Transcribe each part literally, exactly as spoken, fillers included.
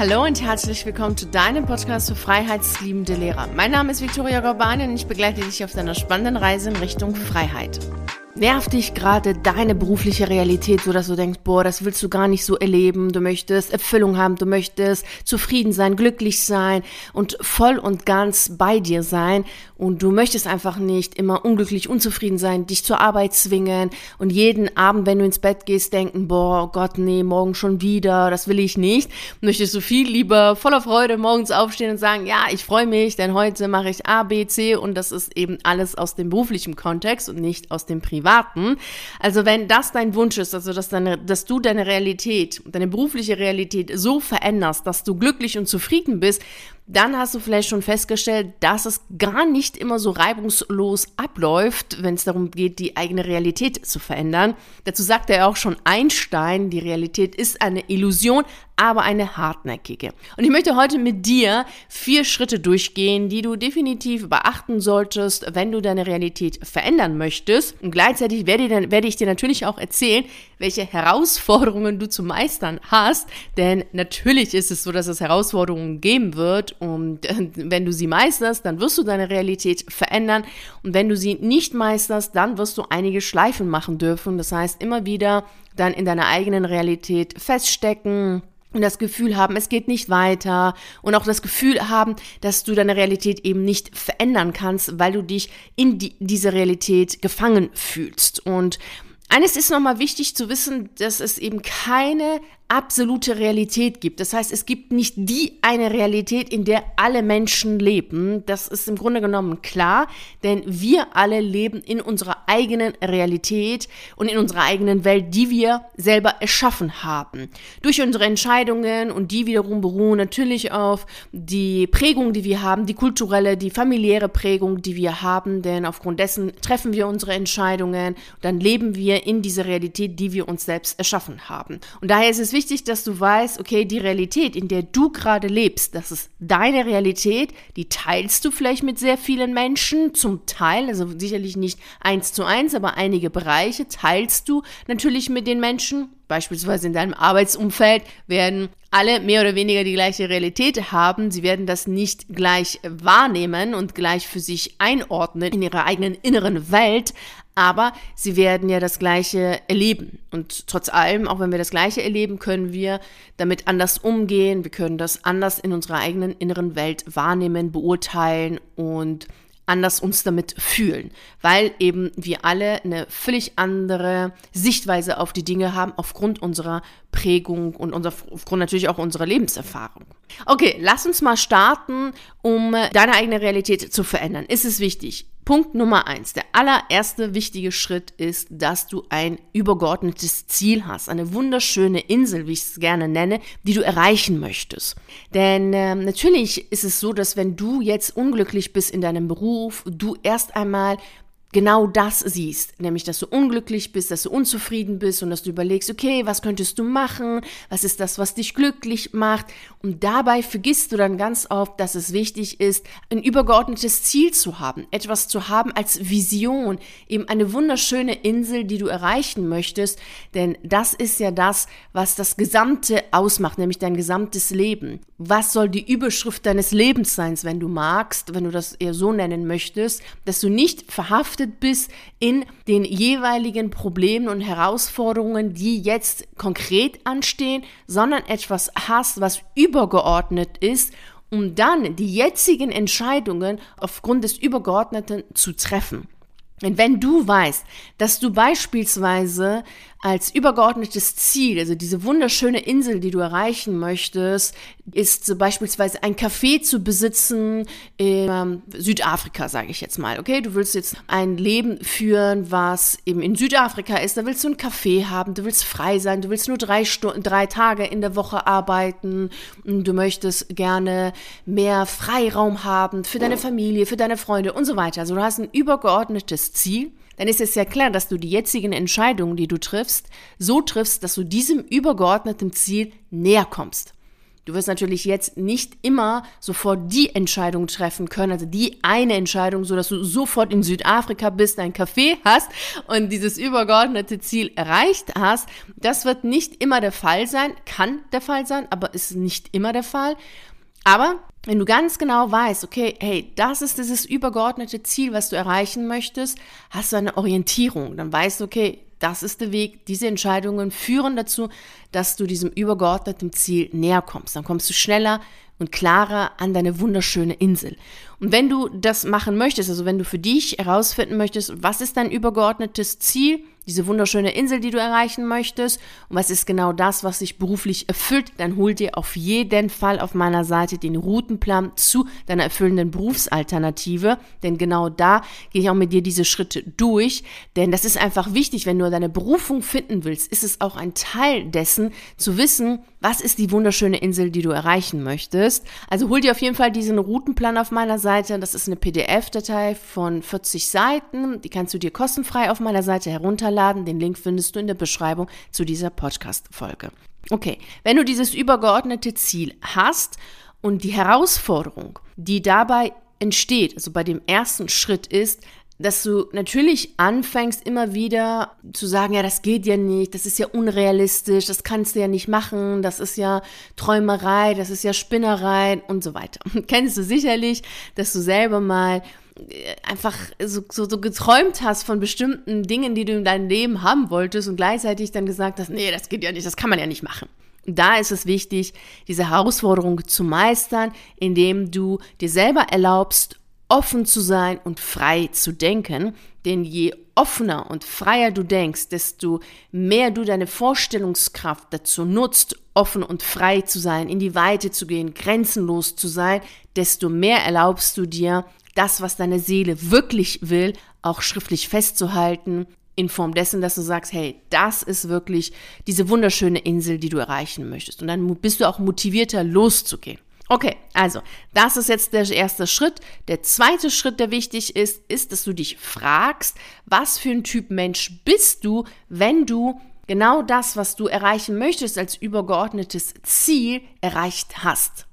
Hallo und herzlich willkommen zu deinem Podcast für freiheitsliebende Lehrer. Mein Name ist Victoria Ghorbani und ich begleite dich auf deiner spannenden Reise in Richtung Freiheit. Nervt dich gerade deine berufliche Realität, sodass du denkst, boah, das willst du gar nicht so erleben, du möchtest Erfüllung haben, du möchtest zufrieden sein, glücklich sein und voll und ganz bei dir sein und du möchtest einfach nicht immer unglücklich, unzufrieden sein, dich zur Arbeit zwingen und jeden Abend, wenn du ins Bett gehst, denken, boah, oh Gott, nee, morgen schon wieder, das will ich nicht. Du möchtest so viel lieber voller Freude morgens aufstehen und sagen, ja, ich freue mich, denn heute mache ich A, B, C und das ist eben alles aus dem beruflichen Kontext und nicht aus dem privaten. Warten. Also wenn das dein Wunsch ist, also dass, deine, dass du deine Realität, deine berufliche Realität so veränderst, dass du glücklich und zufrieden bist, dann hast du vielleicht schon festgestellt, dass es gar nicht immer so reibungslos abläuft, wenn es darum geht, die eigene Realität zu verändern. Dazu sagt er auch schon Einstein, die Realität ist eine Illusion, aber eine hartnäckige. Und ich möchte heute mit dir vier Schritte durchgehen, die du definitiv beachten solltest, wenn du deine Realität verändern möchtest. Und gleichzeitig werde ich dir, werde ich dir natürlich auch erzählen, welche Herausforderungen du zu meistern hast, denn natürlich ist es so, dass es Herausforderungen geben wird. Und wenn du sie meisterst, dann wirst du deine Realität verändern. Und wenn du sie nicht meisterst, dann wirst du einige Schleifen machen dürfen. Das heißt, immer wieder dann in deiner eigenen Realität feststecken und das Gefühl haben, es geht nicht weiter und auch das Gefühl haben, dass du deine Realität eben nicht verändern kannst, weil du dich in die, diese Realität gefangen fühlst. Und eines ist nochmal wichtig zu wissen, dass es eben keine absolute Realität gibt. Das heißt, es gibt nicht die eine Realität, in der alle Menschen leben. Das ist im Grunde genommen klar, denn wir alle leben in unserer eigenen Realität und in unserer eigenen Welt, die wir selber erschaffen haben. Durch unsere Entscheidungen und die wiederum beruhen natürlich auf die Prägung, die wir haben, die kulturelle, die familiäre Prägung, die wir haben, denn aufgrund dessen treffen wir unsere Entscheidungen, dann leben wir in dieser Realität, die wir uns selbst erschaffen haben. Und daher ist es wichtig, dass du weißt, okay, die Realität, in der du gerade lebst, das ist deine Realität, die teilst du vielleicht mit sehr vielen Menschen, zum Teil, also sicherlich nicht eins zu eins, aber einige Bereiche teilst du natürlich mit den Menschen. Beispielsweise in deinem Arbeitsumfeld werden alle mehr oder weniger die gleiche Realität haben. Sie werden das nicht gleich wahrnehmen und gleich für sich einordnen in ihrer eigenen inneren Welt, aber sie werden ja das Gleiche erleben. Und trotz allem, auch wenn wir das Gleiche erleben, können wir damit anders umgehen. Wir können das anders in unserer eigenen inneren Welt wahrnehmen, beurteilen und anders uns damit fühlen, weil eben wir alle eine völlig andere Sichtweise auf die Dinge haben, aufgrund unserer Prägung und unser, aufgrund natürlich auch unserer Lebenserfahrung. Okay, lass uns mal starten, um deine eigene Realität zu verändern. Ist es wichtig? Punkt Nummer eins, der allererste wichtige Schritt ist, dass du ein übergeordnetes Ziel hast, eine wunderschöne Insel, wie ich es gerne nenne, die du erreichen möchtest. Denn äh, natürlich ist es so, dass wenn du jetzt unglücklich bist in deinem Beruf, du erst einmal genau das siehst, nämlich dass du unglücklich bist, dass du unzufrieden bist und dass du überlegst, okay, was könntest du machen, was ist das, was dich glücklich macht, und dabei vergisst du dann ganz oft, dass es wichtig ist, ein übergeordnetes Ziel zu haben, etwas zu haben als Vision, eben eine wunderschöne Insel, die du erreichen möchtest, denn das ist ja das, was das Gesamte ausmacht, nämlich dein gesamtes Leben. Was soll die Überschrift deines Lebens sein, wenn du magst, wenn du das eher so nennen möchtest, dass du nicht verhaftet bist in den jeweiligen Problemen und Herausforderungen, die jetzt konkret anstehen, sondern etwas hast, was übergeordnet ist, um dann die jetzigen Entscheidungen aufgrund des Übergeordneten zu treffen. Und wenn du weißt, dass du beispielsweise als übergeordnetes Ziel, also diese wunderschöne Insel, die du erreichen möchtest, ist beispielsweise ein Café zu besitzen in Südafrika, sage ich jetzt mal, okay? Du willst jetzt ein Leben führen, was eben in Südafrika ist, da willst du ein Café haben, du willst frei sein, du willst nur drei Stunden, drei Tage in der Woche arbeiten, du möchtest gerne mehr Freiraum haben für deine Familie, für deine Freunde und so weiter. Also du hast ein übergeordnetes Ziel, dann ist es ja klar, dass du die jetzigen Entscheidungen, die du triffst, so triffst, dass du diesem übergeordneten Ziel näher kommst. Du wirst natürlich jetzt nicht immer sofort die Entscheidung treffen können, also die eine Entscheidung, sodass du sofort in Südafrika bist, ein Café hast und dieses übergeordnete Ziel erreicht hast. Das wird nicht immer der Fall sein, kann der Fall sein, aber ist nicht immer der Fall. Aber wenn du ganz genau weißt, okay, hey, das ist dieses übergeordnete Ziel, was du erreichen möchtest, hast du eine Orientierung. Dann weißt du, okay, das ist der Weg. Diese Entscheidungen führen dazu, dass du diesem übergeordneten Ziel näher kommst. Dann kommst du schneller und klarer an deine wunderschöne Insel. Und wenn du das machen möchtest, also wenn du für dich herausfinden möchtest, was ist dein übergeordnetes Ziel, diese wunderschöne Insel, die du erreichen möchtest, und was ist genau das, was dich beruflich erfüllt, dann hol dir auf jeden Fall auf meiner Seite den Routenplan zu deiner erfüllenden Berufsalternative, denn genau da gehe ich auch mit dir diese Schritte durch, denn das ist einfach wichtig, wenn du deine Berufung finden willst, ist es auch ein Teil dessen, zu wissen, was ist die wunderschöne Insel, die du erreichen möchtest. Also hol dir auf jeden Fall diesen Routenplan auf meiner Seite, das ist eine P D F-Datei von vierzig Seiten, die kannst du dir kostenfrei auf meiner Seite herunterladen. Den Link findest du in der Beschreibung zu dieser Podcast-Folge. Okay, wenn du dieses übergeordnete Ziel hast und die Herausforderung, die dabei entsteht, also bei dem ersten Schritt ist, dass du natürlich anfängst, immer wieder zu sagen, ja, das geht ja nicht, das ist ja unrealistisch, das kannst du ja nicht machen, das ist ja Träumerei, das ist ja Spinnerei und so weiter. Kennst du sicherlich, dass du selber mal einfach so, so, so geträumt hast von bestimmten Dingen, die du in deinem Leben haben wolltest und gleichzeitig dann gesagt hast, nee, das geht ja nicht, das kann man ja nicht machen. Und da ist es wichtig, diese Herausforderung zu meistern, indem du dir selber erlaubst, offen zu sein und frei zu denken, denn je offener und freier du denkst, desto mehr du deine Vorstellungskraft dazu nutzt, offen und frei zu sein, in die Weite zu gehen, grenzenlos zu sein, desto mehr erlaubst du dir, das, was deine Seele wirklich will, auch schriftlich festzuhalten, in Form dessen, dass du sagst, hey, das ist wirklich diese wunderschöne Insel, die du erreichen möchtest. Und dann bist du auch motivierter, loszugehen. Okay, also, das ist jetzt der erste Schritt. Der zweite Schritt, der wichtig ist, ist, dass du dich fragst, was für ein Typ Mensch bist du, wenn du genau das, was du erreichen möchtest, als übergeordnetes Ziel erreicht hast.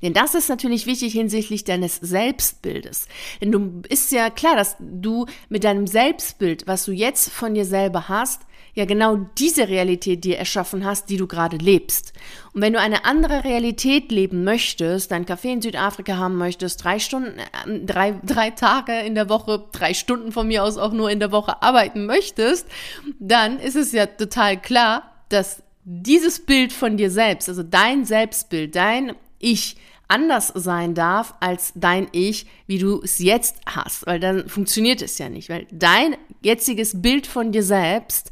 Denn das ist natürlich wichtig hinsichtlich deines Selbstbildes. Denn du ist ja klar, dass du mit deinem Selbstbild, was du jetzt von dir selber hast, ja genau diese Realität dir erschaffen hast, die du gerade lebst. Und wenn du eine andere Realität leben möchtest, dein Café in Südafrika haben möchtest, drei Stunden, drei, drei Tage in der Woche, drei Stunden von mir aus auch nur in der Woche arbeiten möchtest, dann ist es ja total klar, dass dieses Bild von dir selbst, also dein Selbstbild, dein Ich, anders sein darf als dein Ich, wie du es jetzt hast, weil dann funktioniert es ja nicht, weil dein jetziges Bild von dir selbst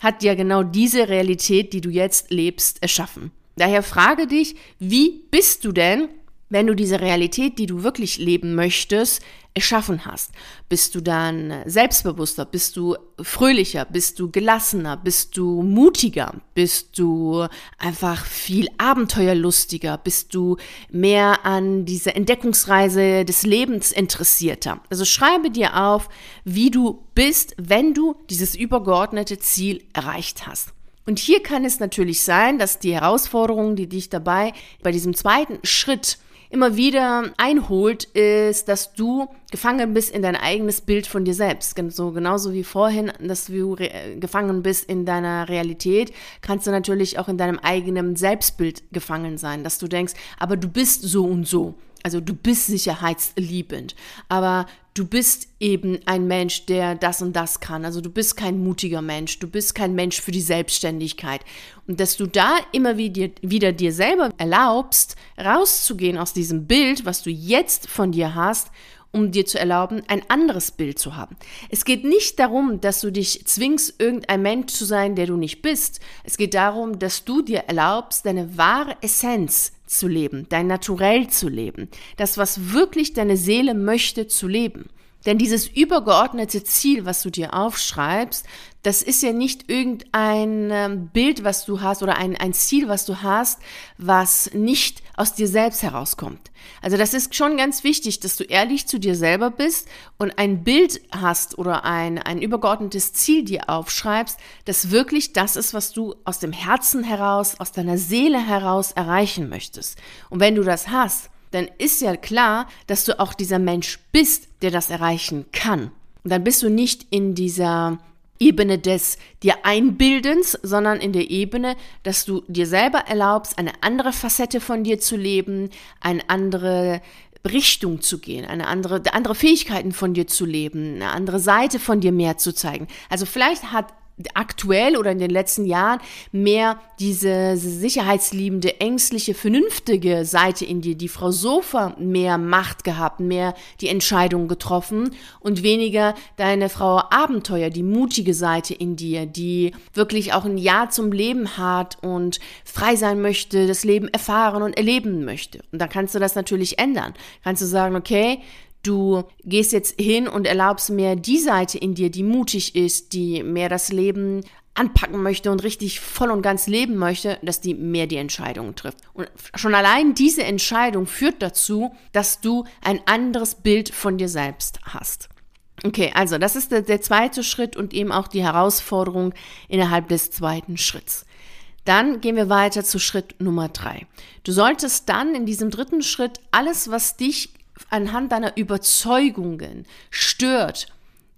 hat ja genau diese Realität, die du jetzt lebst, erschaffen. Daher frage dich, wie bist du denn, wenn du diese Realität, die du wirklich leben möchtest, erschaffen hast? Bist du dann selbstbewusster? Bist du fröhlicher? Bist du gelassener? Bist du mutiger? Bist du einfach viel abenteuerlustiger? Bist du mehr an dieser Entdeckungsreise des Lebens interessierter? Also schreibe dir auf, wie du bist, wenn du dieses übergeordnete Ziel erreicht hast. Und hier kann es natürlich sein, dass die Herausforderung, die dich dabei bei diesem zweiten Schritt immer wieder einholt, ist, dass du gefangen bist in dein eigenes Bild von dir selbst. So, genauso wie vorhin, dass du re- gefangen bist in deiner Realität, kannst du natürlich auch in deinem eigenen Selbstbild gefangen sein, dass du denkst, aber du bist so und so. Also du bist sicherheitsliebend, aber du bist eben ein Mensch, der das und das kann. Also du bist kein mutiger Mensch, du bist kein Mensch für die Selbstständigkeit. Und dass du da immer wieder, wieder dir selber erlaubst, rauszugehen aus diesem Bild, was du jetzt von dir hast, um dir zu erlauben, ein anderes Bild zu haben. Es geht nicht darum, dass du dich zwingst, irgendein Mensch zu sein, der du nicht bist. Es geht darum, dass du dir erlaubst, deine wahre Essenz zu leben, dein Naturell zu leben, das, was wirklich deine Seele möchte, zu leben. Denn dieses übergeordnete Ziel, was du dir aufschreibst, das ist ja nicht irgendein Bild, was du hast oder ein, ein Ziel, was du hast, was nicht aus dir selbst herauskommt. Also das ist schon ganz wichtig, dass du ehrlich zu dir selber bist und ein Bild hast oder ein, ein übergeordnetes Ziel dir aufschreibst, das wirklich das ist, was du aus dem Herzen heraus, aus deiner Seele heraus erreichen möchtest. Und wenn du das hast, dann ist ja klar, dass du auch dieser Mensch bist, der das erreichen kann. Und dann bist du nicht in dieser Ebene des dir Einbildens, sondern in der Ebene, dass du dir selber erlaubst, eine andere Facette von dir zu leben, eine andere Richtung zu gehen, eine andere, andere Fähigkeiten von dir zu leben, eine andere Seite von dir mehr zu zeigen. Also vielleicht hat aktuell oder in den letzten Jahren mehr diese sicherheitsliebende, ängstliche, vernünftige Seite in dir, die Frau Sofa, mehr Macht gehabt, mehr die Entscheidung getroffen und weniger deine Frau Abenteuer, die mutige Seite in dir, die wirklich auch ein Ja zum Leben hat und frei sein möchte, das Leben erfahren und erleben möchte. Und dann kannst du das natürlich ändern. Kannst du sagen, okay, du gehst jetzt hin und erlaubst mir die Seite in dir, die mutig ist, die mehr das Leben anpacken möchte und richtig voll und ganz leben möchte, dass die mehr die Entscheidungen trifft. Und schon allein diese Entscheidung führt dazu, dass du ein anderes Bild von dir selbst hast. Okay, also das ist der, der zweite Schritt und eben auch die Herausforderung innerhalb des zweiten Schritts. Dann gehen wir weiter zu Schritt Nummer drei. Du solltest dann in diesem dritten Schritt alles, was dich anhand deiner Überzeugungen stört,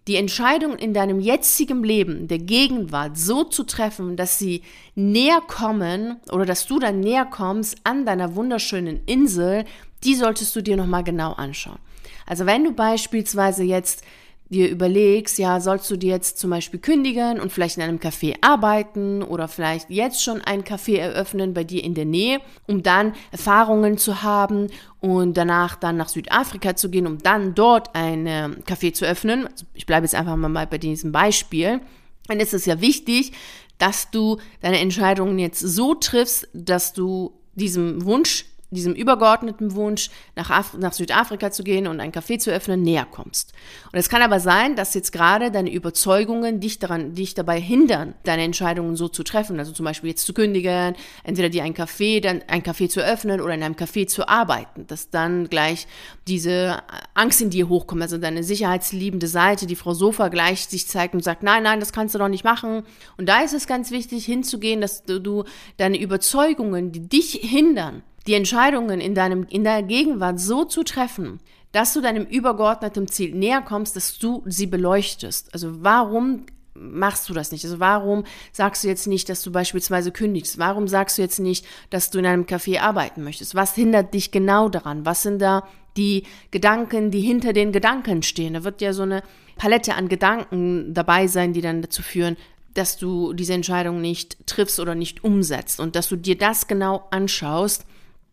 die Entscheidung in deinem jetzigen Leben, der Gegenwart, so zu treffen, dass sie näher kommen oder dass du dann näher kommst an deiner wunderschönen Insel, die solltest du dir nochmal genau anschauen. Also wenn du beispielsweise jetzt dir überlegst, ja, sollst du dir jetzt zum Beispiel kündigen und vielleicht in einem Café arbeiten oder vielleicht jetzt schon ein Café eröffnen bei dir in der Nähe, um dann Erfahrungen zu haben und danach dann nach Südafrika zu gehen, um dann dort ein äh, Café zu öffnen. Also ich bleibe jetzt einfach mal bei diesem Beispiel. Dann ist es ja wichtig, dass du deine Entscheidungen jetzt so triffst, dass du diesem Wunsch, diesem übergeordneten Wunsch, nach, Af- nach Südafrika zu gehen und ein Café zu öffnen, näher kommst. Und es kann aber sein, dass jetzt gerade deine Überzeugungen dich daran, dich dabei hindern, deine Entscheidungen so zu treffen, also zum Beispiel jetzt zu kündigen, entweder dir ein Café, dann ein Café zu öffnen oder in einem Café zu arbeiten, dass dann gleich diese Angst in dir hochkommt, also deine sicherheitsliebende Seite, die Frau Sofa gleich sich zeigt und sagt, nein, nein, das kannst du doch nicht machen. Und da ist es ganz wichtig, hinzugehen, dass du, du deine Überzeugungen, die dich hindern, die Entscheidungen in deinem, in der Gegenwart so zu treffen, dass du deinem übergeordneten Ziel näher kommst, dass du sie beleuchtest. Also warum machst du das nicht? Also warum sagst du jetzt nicht, dass du beispielsweise kündigst? Warum sagst du jetzt nicht, dass du in einem Café arbeiten möchtest? Was hindert dich genau daran? Was sind da die Gedanken, die hinter den Gedanken stehen? Da wird ja so eine Palette an Gedanken dabei sein, die dann dazu führen, dass du diese Entscheidung nicht triffst oder nicht umsetzt und dass du dir das genau anschaust.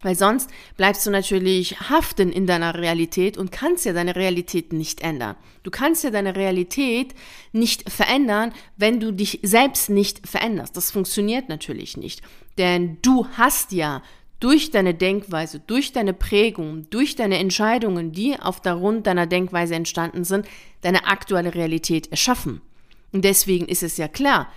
Weil sonst bleibst du natürlich haften in deiner Realität und kannst ja deine Realität nicht ändern. Du kannst ja deine Realität nicht verändern, wenn du dich selbst nicht veränderst. Das funktioniert natürlich nicht. Denn du hast ja durch deine Denkweise, durch deine Prägung, durch deine Entscheidungen, die auf der Grund deiner Denkweise entstanden sind, deine aktuelle Realität erschaffen. Und deswegen ist es ja klar,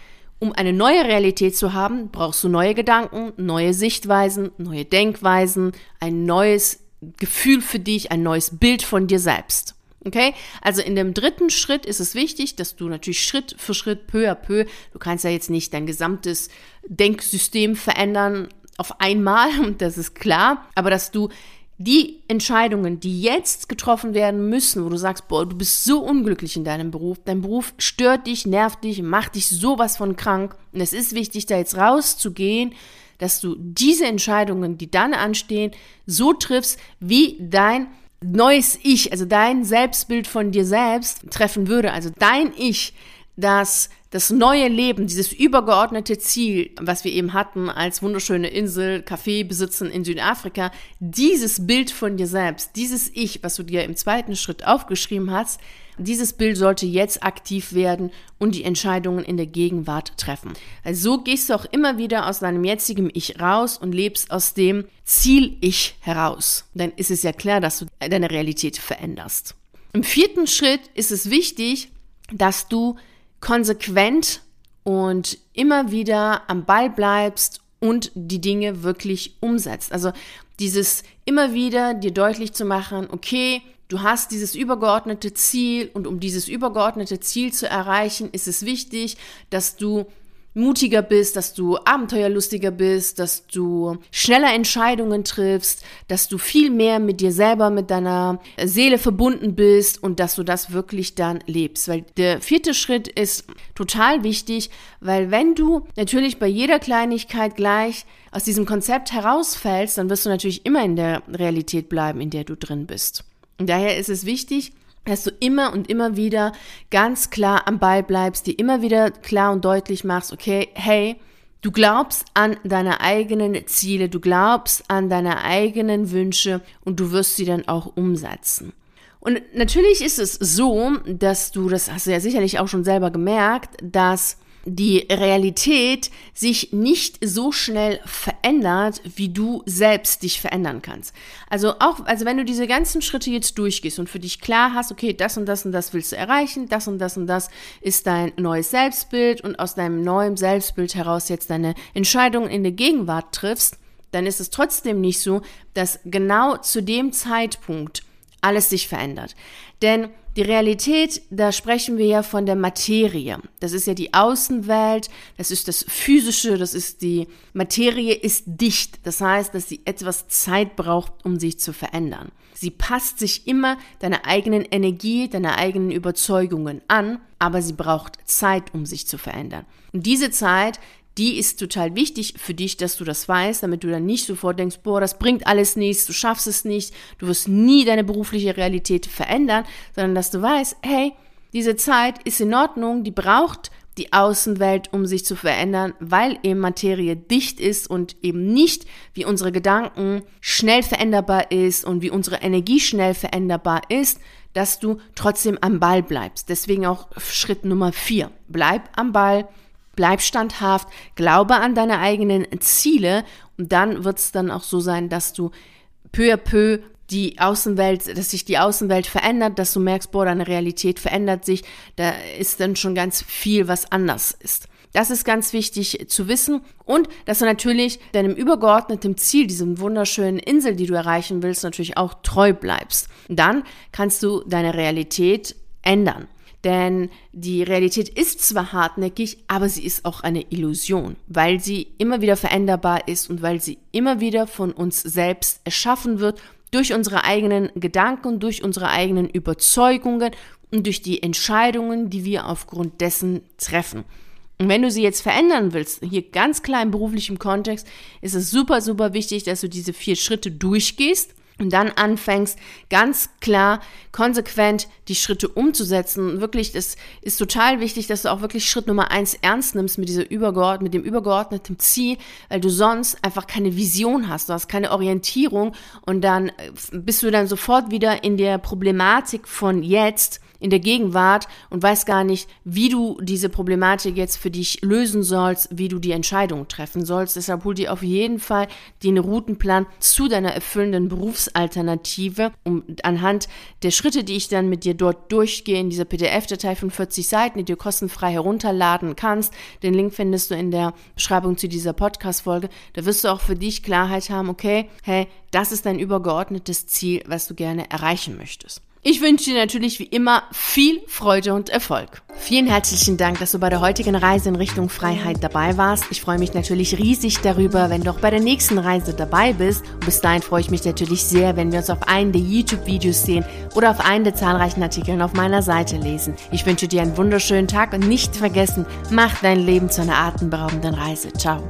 um eine neue Realität zu haben, brauchst du neue Gedanken, neue Sichtweisen, neue Denkweisen, ein neues Gefühl für dich, ein neues Bild von dir selbst. Okay? Also in dem dritten Schritt ist es wichtig, dass du natürlich Schritt für Schritt, peu à peu, du kannst ja jetzt nicht dein gesamtes Denksystem verändern auf einmal, das ist klar, aber dass du die Entscheidungen, die jetzt getroffen werden müssen, wo du sagst, boah, du bist so unglücklich in deinem Beruf, dein Beruf stört dich, nervt dich, macht dich sowas von krank. Und es ist wichtig, da jetzt rauszugehen, dass du diese Entscheidungen, die dann anstehen, so triffst, wie dein neues Ich, also dein Selbstbild von dir selbst treffen würde. Also dein Ich, das das neue Leben, dieses übergeordnete Ziel, was wir eben hatten als wunderschöne Insel, Café besitzen in Südafrika, dieses Bild von dir selbst, dieses Ich, was du dir im zweiten Schritt aufgeschrieben hast, dieses Bild sollte jetzt aktiv werden und die Entscheidungen in der Gegenwart treffen. Also so gehst du auch immer wieder aus deinem jetzigen Ich raus und lebst aus dem Ziel-Ich heraus. Dann ist es ja klar, dass du deine Realität veränderst. Im vierten Schritt ist es wichtig, dass du konsequent und immer wieder am Ball bleibst und die Dinge wirklich umsetzt. Also dieses immer wieder dir deutlich zu machen, okay, du hast dieses übergeordnete Ziel und um dieses übergeordnete Ziel zu erreichen, ist es wichtig, dass du mutiger bist, dass du abenteuerlustiger bist, dass du schneller Entscheidungen triffst, dass du viel mehr mit dir selber, mit deiner Seele verbunden bist und dass du das wirklich dann lebst. Weil der vierte Schritt ist total wichtig, weil wenn du natürlich bei jeder Kleinigkeit gleich aus diesem Konzept herausfällst, dann wirst du natürlich immer in der Realität bleiben, in der du drin bist. Und daher ist es wichtig, dass du immer und immer wieder ganz klar am Ball bleibst, dir immer wieder klar und deutlich machst, okay, hey, du glaubst an deine eigenen Ziele, du glaubst an deine eigenen Wünsche und du wirst sie dann auch umsetzen. Und natürlich ist es so, dass du, das hast du ja sicherlich auch schon selber gemerkt, dass die Realität sich nicht so schnell verändert, wie du selbst dich verändern kannst. Also auch, also wenn du diese ganzen Schritte jetzt durchgehst und für dich klar hast, okay, das und das und das willst du erreichen, das und das und das ist dein neues Selbstbild und aus deinem neuen Selbstbild heraus jetzt deine Entscheidungen in der Gegenwart triffst, dann ist es trotzdem nicht so, dass genau zu dem Zeitpunkt alles sich verändert. Denn die Realität, da sprechen wir ja von der Materie. Das ist ja die Außenwelt, das ist das Physische, das ist die Materie ist dicht. Das heißt, dass sie etwas Zeit braucht, um sich zu verändern. Sie passt sich immer deiner eigenen Energie, deiner eigenen Überzeugungen an, aber sie braucht Zeit, um sich zu verändern. Und diese Zeit, die ist total wichtig für dich, dass du das weißt, damit du dann nicht sofort denkst, boah, das bringt alles nichts, du schaffst es nicht, du wirst nie deine berufliche Realität verändern, sondern dass du weißt, hey, diese Zeit ist in Ordnung, die braucht die Außenwelt, um sich zu verändern, weil eben Materie dicht ist und eben nicht, wie unsere Gedanken schnell veränderbar ist und wie unsere Energie schnell veränderbar ist, dass du trotzdem am Ball bleibst. Deswegen auch Schritt Nummer vier, bleib am Ball. Bleib standhaft, glaube an deine eigenen Ziele und dann wird es dann auch so sein, dass du peu à peu die Außenwelt, dass sich die Außenwelt verändert, dass du merkst, boah, deine Realität verändert sich, da ist dann schon ganz viel, was anders ist. Das ist ganz wichtig zu wissen und dass du natürlich deinem übergeordneten Ziel, diesem wunderschönen Insel, die du erreichen willst, natürlich auch treu bleibst. Dann kannst du deine Realität ändern. Denn die Realität ist zwar hartnäckig, aber sie ist auch eine Illusion, weil sie immer wieder veränderbar ist und weil sie immer wieder von uns selbst erschaffen wird, durch unsere eigenen Gedanken, durch unsere eigenen Überzeugungen und durch die Entscheidungen, die wir aufgrund dessen treffen. Und wenn du sie jetzt verändern willst, hier ganz klar im beruflichen Kontext, ist es super, super wichtig, dass du diese vier Schritte durchgehst. Und dann anfängst, ganz klar, konsequent die Schritte umzusetzen. Wirklich, das ist total wichtig, dass du auch wirklich Schritt Nummer eins ernst nimmst mit dieser übergeordnet, mit dem übergeordneten Ziel, weil du sonst einfach keine Vision hast, du hast keine Orientierung und dann bist du dann sofort wieder in der Problematik von jetzt, in der Gegenwart und weißt gar nicht, wie du diese Problematik jetzt für dich lösen sollst, wie du die Entscheidung treffen sollst. Deshalb hol dir auf jeden Fall den Routenplan zu deiner erfüllenden Berufsalternative, um anhand der Schritte, die ich dann mit dir dort durchgehe, in dieser P D F-Datei von vierzig Seiten, die du kostenfrei herunterladen kannst. Den Link findest du in der Beschreibung zu dieser Podcast-Folge. Da wirst du auch für dich Klarheit haben, okay, hey, das ist dein übergeordnetes Ziel, was du gerne erreichen möchtest. Ich wünsche dir natürlich wie immer viel Freude und Erfolg. Vielen herzlichen Dank, dass du bei der heutigen Reise in Richtung Freiheit dabei warst. Ich freue mich natürlich riesig darüber, wenn du auch bei der nächsten Reise dabei bist. Und bis dahin freue ich mich natürlich sehr, wenn wir uns auf einen der YouTube-Videos sehen oder auf einen der zahlreichen Artikeln auf meiner Seite lesen. Ich wünsche dir einen wunderschönen Tag und nicht vergessen, mach dein Leben zu einer atemberaubenden Reise. Ciao.